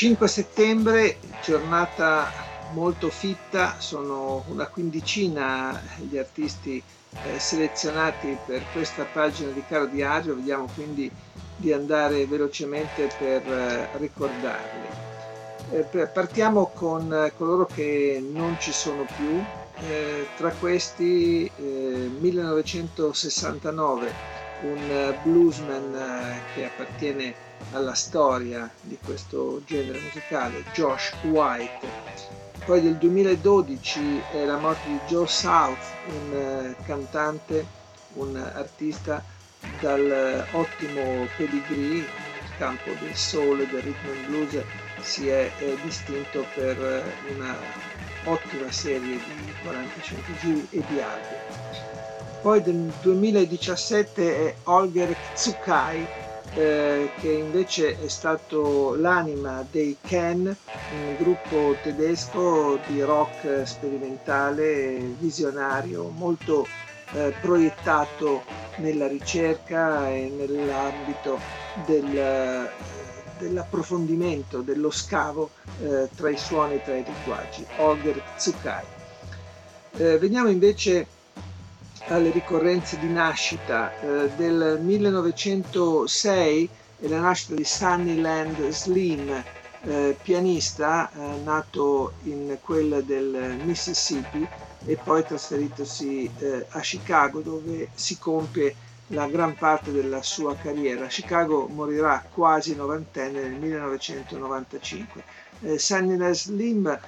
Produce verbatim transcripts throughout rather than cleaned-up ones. cinque settembre, giornata molto fitta, sono una quindicina gli artisti eh, selezionati per questa pagina di Caro Diario, vediamo quindi di andare velocemente per eh, ricordarli. Eh, per, partiamo con eh, coloro che non ci sono più, eh, tra questi eh, millenovecentosessantanove, un bluesman eh, che appartiene alla storia di questo genere musicale, Josh White. Poi del duemiladodici è la morte di Joe South, un cantante, un artista dal ottimo pedigree, nel campo del soul e del rhythm and blues si è distinto per una ottima serie di quarantacinque giri e di album. Poi del duemiladiciassette è Holger Czukay, Eh, che invece è stato l'anima dei Can, un gruppo tedesco di rock sperimentale, visionario, molto eh, proiettato nella ricerca e nell'ambito del, dell'approfondimento, dello scavo eh, tra i suoni e tra i linguaggi, Holger Czukay. Eh, veniamo invece alle ricorrenze di nascita. Eh, del millenovecentosei è la nascita di Sunnyland Slim, eh, pianista eh, nato in quella del Mississippi e poi trasferitosi eh, a Chicago, dove si compie la gran parte della sua carriera. A Chicago morirà quasi novantenne nel millenovecentonovantacinque. Eh, Sunnyland Slim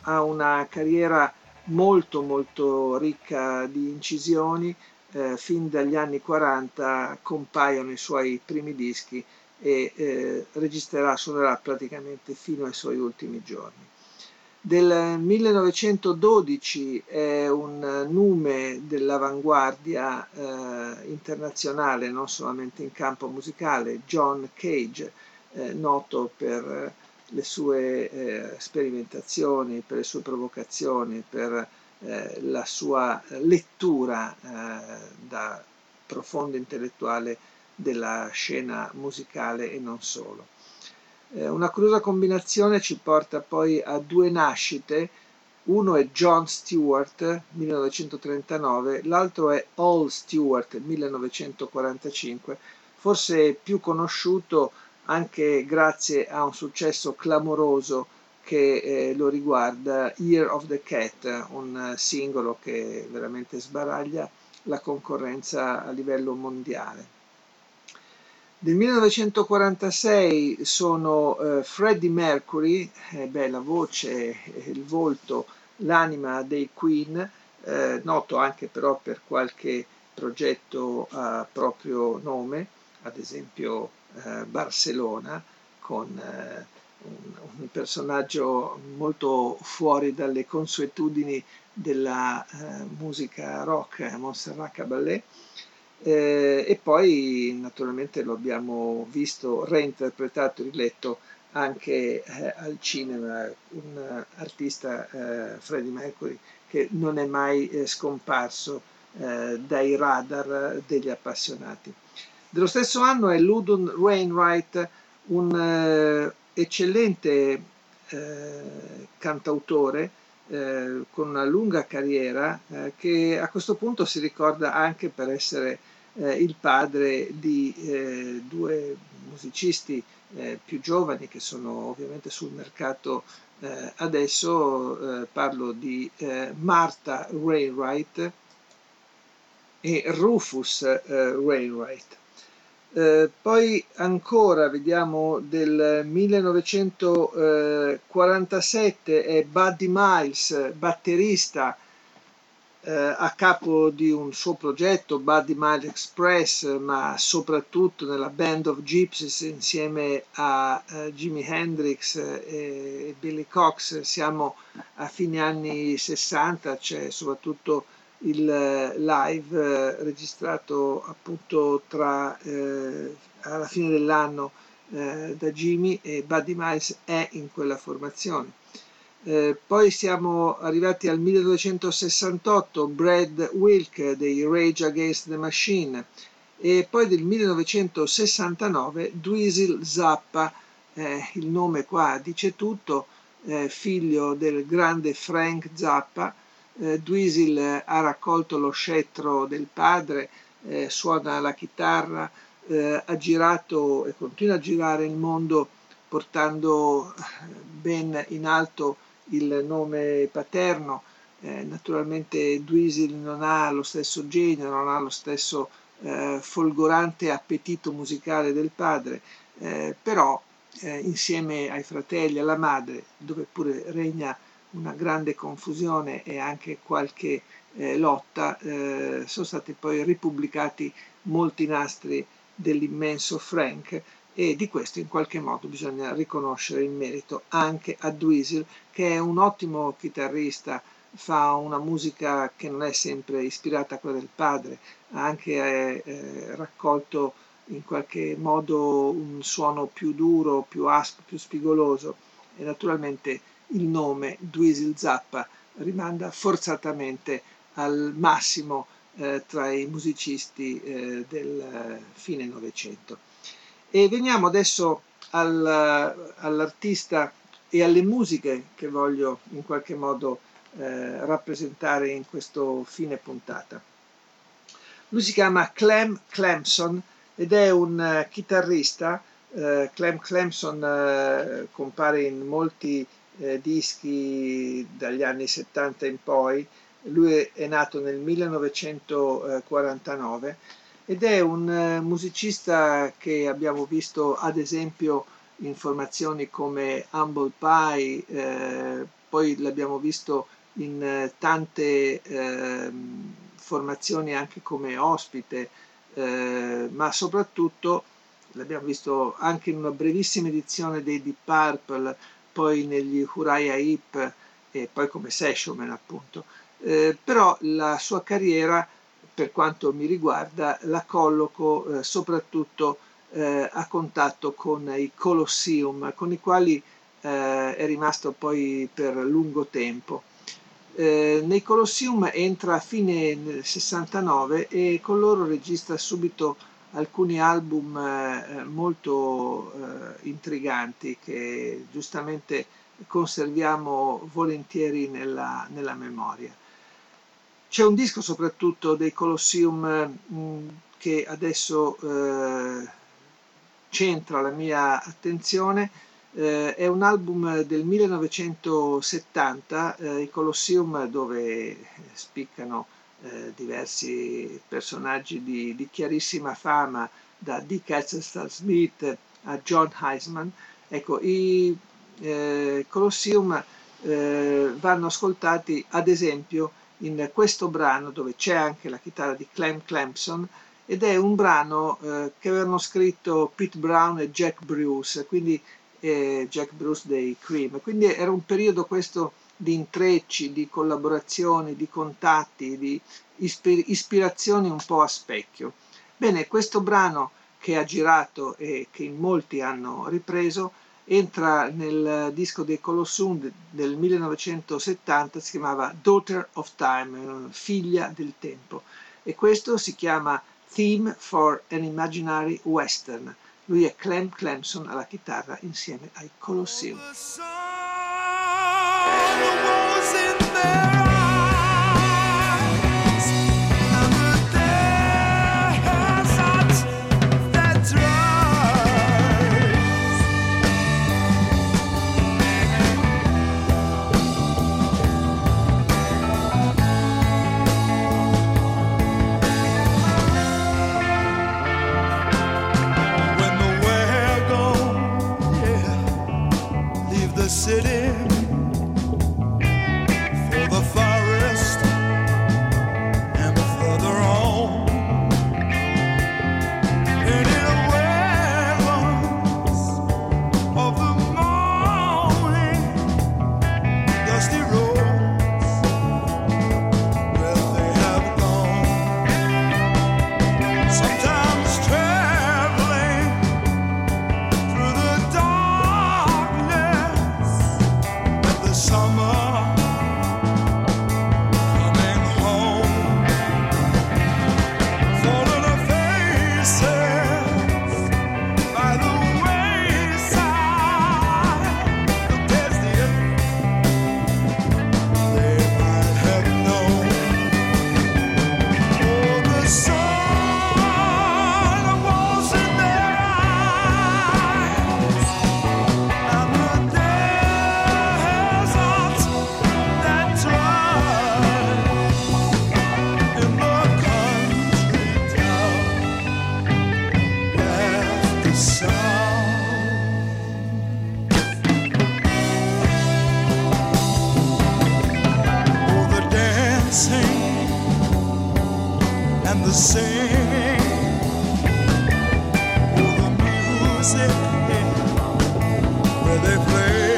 ha una carriera molto molto ricca di incisioni, eh, fin dagli anni quaranta compaiono i suoi primi dischi e eh, registrerà, suonerà praticamente fino ai suoi ultimi giorni. Del millenovecentododici è un nome dell'avanguardia eh, internazionale, non solamente in campo musicale, John Cage, eh, noto per le sue eh, sperimentazioni, per le sue provocazioni, per eh, la sua lettura eh, da profondo intellettuale della scena musicale e non solo. Eh, una curiosa combinazione ci porta poi a due nascite, uno è John Stewart, millenovecentotrentanove, l'altro è Al Stewart, millenovecentoquarantacinque, forse più conosciuto anche grazie a un successo clamoroso che eh, lo riguarda, Year of the Cat, un singolo che veramente sbaraglia la concorrenza a livello mondiale. Del millenovecentoquarantasei sono eh, Freddie Mercury, eh, beh, la voce, il volto, l'anima dei Queen, eh, noto anche però per qualche progetto a proprio nome, ad esempio Barcellona, con un personaggio molto fuori dalle consuetudini della musica rock, Montserrat Caballet, e poi naturalmente lo abbiamo visto reinterpretato e riletto anche al cinema, un artista, Freddie Mercury, che non è mai scomparso dai radar degli appassionati. Dello stesso anno è Loudon Wainwright, un eh, eccellente eh, cantautore eh, con una lunga carriera eh, che a questo punto si ricorda anche per essere eh, il padre di eh, due musicisti eh, più giovani che sono ovviamente sul mercato eh, adesso, eh, parlo di eh, Martha Wainwright e Rufus eh, Wainwright. Eh, poi ancora vediamo del millenovecentoquarantasette è Buddy Miles, batterista, eh, a capo di un suo progetto, Buddy Miles Express, ma soprattutto nella Band of Gypsies insieme a eh, Jimi Hendrix e Billy Cox. Siamo a fine anni sessanta, c'è soprattutto il live eh, registrato appunto tra eh, alla fine dell'anno eh, da Jimmy, e Buddy Miles è in quella formazione. Eh, poi siamo arrivati al millenovecentosessantotto, Brad Wilk dei Rage Against the Machine, e poi del millenovecentosessantanove Dweezil Zappa, eh, il nome qua dice tutto, eh, figlio del grande Frank Zappa. Eh, Dweezil ha raccolto lo scettro del padre, eh, suona la chitarra, eh, ha girato e continua a girare il mondo portando ben in alto il nome paterno. Eh, naturalmente Dweezil non ha lo stesso genio, non ha lo stesso eh, folgorante appetito musicale del padre, eh, però eh, insieme ai fratelli e alla madre, dove pure regna una grande confusione e anche qualche eh, lotta, eh, sono stati poi ripubblicati molti nastri dell'immenso Frank, e di questo in qualche modo bisogna riconoscere il merito anche a Dweezil, che è un ottimo chitarrista, fa una musica che non è sempre ispirata a quella del padre, ha anche eh, raccolto in qualche modo un suono più duro, più aspro, più spigoloso, e naturalmente il nome Dweezil Zappa rimanda forzatamente al massimo eh, tra i musicisti eh, del fine Novecento. E veniamo adesso al, all'artista e alle musiche che voglio in qualche modo eh, rappresentare in questo fine puntata. Lui si chiama Clem Clempson ed è un chitarrista. eh, Clem Clempson eh, compare in molti Eh, dischi dagli anni settanta in poi. Lui è nato nel millenovecentoquarantanove ed è un musicista che abbiamo visto ad esempio in formazioni come Humble Pie, eh, poi l'abbiamo visto in tante eh, formazioni anche come ospite, eh, ma soprattutto l'abbiamo visto anche in una brevissima edizione dei Deep Purple, poi negli Huraya Ip e poi come session man, appunto. Eh, però la sua carriera, per quanto mi riguarda, la colloco eh, soprattutto eh, a contatto con i Colosseum, con i quali eh, è rimasto poi per lungo tempo. Eh, nei Colosseum entra a fine sessantanove e con loro registra subito alcuni album eh, molto eh, intriganti, che giustamente conserviamo volentieri nella, nella memoria. C'è un disco soprattutto dei Colosseum mh, che adesso eh, centra la mia attenzione, eh, è un album del millenovecentosettanta, eh, i Colosseum, dove spiccano Eh, diversi personaggi di, di chiarissima fama, da Dick Heckstall-Smith a John Heisman. Ecco, i eh, Colosseum eh, vanno ascoltati ad esempio in questo brano, dove c'è anche la chitarra di Clem Clempson, ed è un brano eh, che avevano scritto Pete Brown e Jack Bruce, quindi eh, Jack Bruce dei Cream. Quindi era un periodo questo di intrecci, di collaborazioni, di contatti, di ispir- ispirazioni un po' a specchio. Bene, questo brano, che ha girato e che in molti hanno ripreso, entra nel disco dei Colosseum del millenovecentosettanta, si chiamava Daughter of Time, figlia del tempo, e questo si chiama Theme for an Imaginary Western. Lui è Clem Clempson alla chitarra insieme ai Colosseum. City for the fun. music, yeah, where they play.